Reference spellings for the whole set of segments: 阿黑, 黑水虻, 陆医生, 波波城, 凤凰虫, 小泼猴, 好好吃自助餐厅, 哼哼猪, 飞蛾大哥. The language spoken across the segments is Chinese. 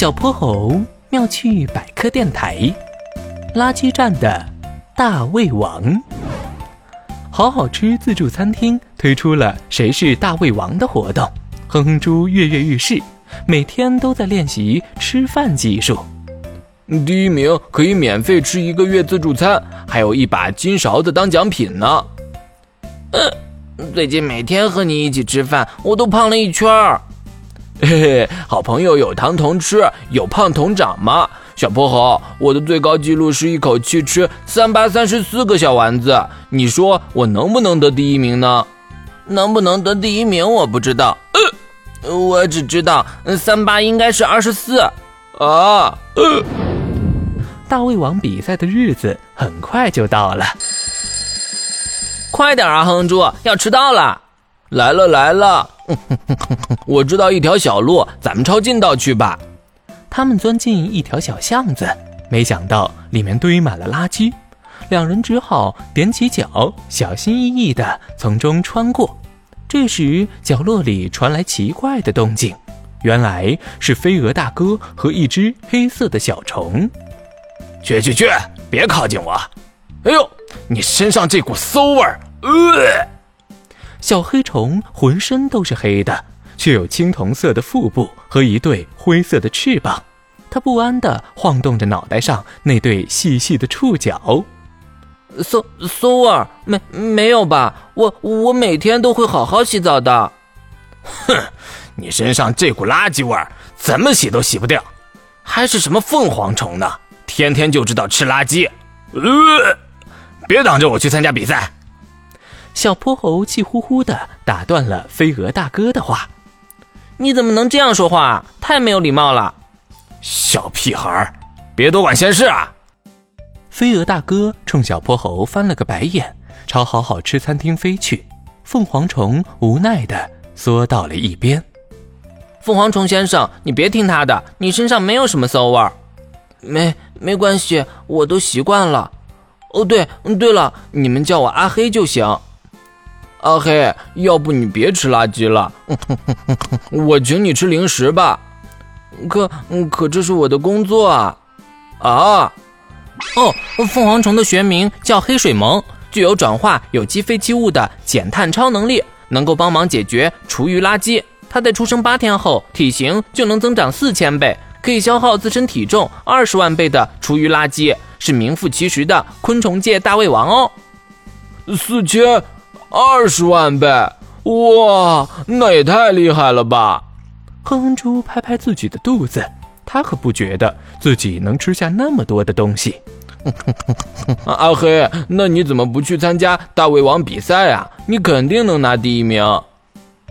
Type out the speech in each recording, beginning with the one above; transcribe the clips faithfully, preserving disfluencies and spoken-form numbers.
小泼猴妙趣百科电台，垃圾站的大胃王。好好吃自助餐厅推出了谁是大胃王的活动，哼哼猪跃跃欲试，每天都在练习吃饭技术。第一名可以免费吃一个月自助餐，还有一把金勺子当奖品呢。呃，最近每天和你一起吃饭，我都胖了一圈儿。嘿嘿，好朋友有糖同吃，有胖同长嘛。小泼猴，我的最高记录是一口气吃三八三十四个小丸子，你说我能不能得第一名呢？能不能得第一名我不知道，呃，我只知道三八应该是二十四啊。呃大胃王比赛的日子很快就到了，快点啊，哼猪，要迟到了！来了来了，我知道一条小路，咱们抄近道去吧。他们钻进一条小巷子，没想到里面堆满了垃圾，两人只好踮起脚，小心翼翼地从中穿过。这时，角落里传来奇怪的动静，原来是飞蛾大哥和一只黑色的小虫。去去去，别靠近我！哎呦，你身上这股馊味儿！呃，小黑虫浑身都是黑的，却有青铜色的腹部和一对灰色的翅膀。它不安地晃动着脑袋上那对细细的触角。馊馊味儿？没没有吧？我我每天都会好好洗澡的。哼，你身上这股垃圾味儿，怎么洗都洗不掉，还是什么凤凰虫呢？天天就知道吃垃圾，呃，别挡着我去参加比赛！小泼猴气呼呼地打断了飞蛾大哥的话：“你怎么能这样说话啊？太没有礼貌了！”小屁孩，别多管闲事啊！飞蛾大哥冲小泼猴翻了个白眼，朝好好吃餐厅飞去。凤凰虫无奈地缩到了一边。凤凰虫先生，你别听他的，你身上没有什么馊味儿。没没关系，我都习惯了。哦，对对了，你们叫我阿黑就行。阿黑，要不你别吃垃圾了，我请你吃零食吧。可可这是我的工作啊！啊，哦，凤凰虫的学名叫黑水虻，具有转化有机废弃物的减碳超能力，能够帮忙解决厨余垃圾。它在出生八天后，体型就能增长四千倍。可以消耗自身体重二十万倍的厨余垃圾，是名副其实的昆虫界大胃王哦！四千二十万倍，哇，那也太厉害了吧！哼哼猪拍拍自己的肚子，他可不觉得自己能吃下那么多的东西。阿、啊、黑，那你怎么不去参加大胃王比赛啊？你肯定能拿第一名！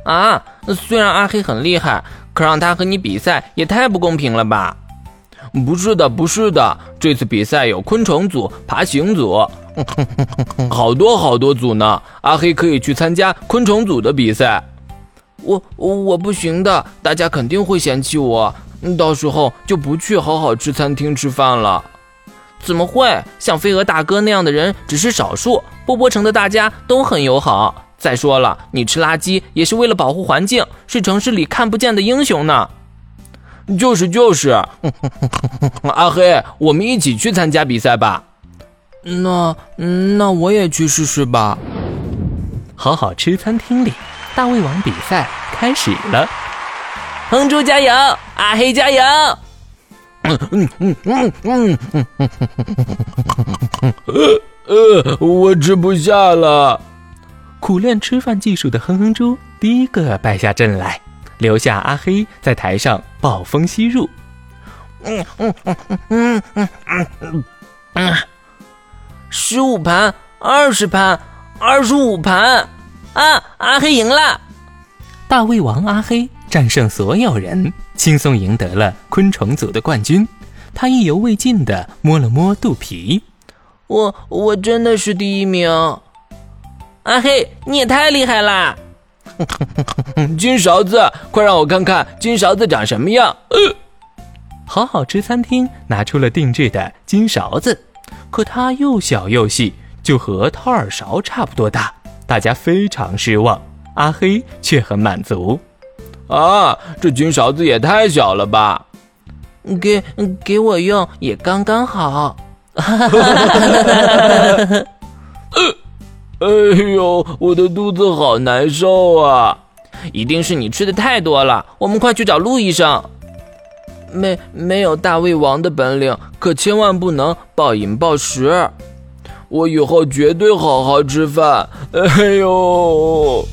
啊，虽然阿黑很厉害，可让他和你比赛也太不公平了吧。不是的不是的，这次比赛有昆虫组、爬行组，好多好多组呢，阿黑可以去参加昆虫组的比赛。我我不行的，大家肯定会嫌弃我，到时候就不去好好吃餐厅吃饭了。怎么会，像飞蛾大哥那样的人只是少数，波波城的大家都很友好。再说了，你吃垃圾也是为了保护环境，是城市里看不见的英雄呢。就是就是，阿黑，我们一起去参加比赛吧。那那我也去试试吧。好好吃餐厅里，大胃王比赛开始了。哼猪加油，阿黑加油。嗯嗯嗯嗯嗯嗯嗯呃，我吃不下了。苦练吃饭技术的哼哼猪第一个败下阵来，留下阿黑在台上暴风吸入。嗯嗯嗯嗯嗯嗯嗯，十五盘，二十盘，二十五盘，啊！阿黑赢了！大胃王阿黑战胜所有人，轻松赢得了昆虫组的冠军。他意犹未尽地摸了摸肚皮，我我真的是第一名。阿黑，你也太厉害啦！金勺子，快让我看看金勺子长什么样！呃、好好吃餐厅拿出了定制的金勺子，可它又小又细，就和掏耳勺差不多大，大家非常失望。阿黑却很满足。啊，这金勺子也太小了吧！给给我用也刚刚好。哎呦，我的肚子好难受啊！一定是你吃的太多了，我们快去找陆医生。没没有大胃王的本领，可千万不能暴饮暴食。我以后绝对好好吃饭。哎呦。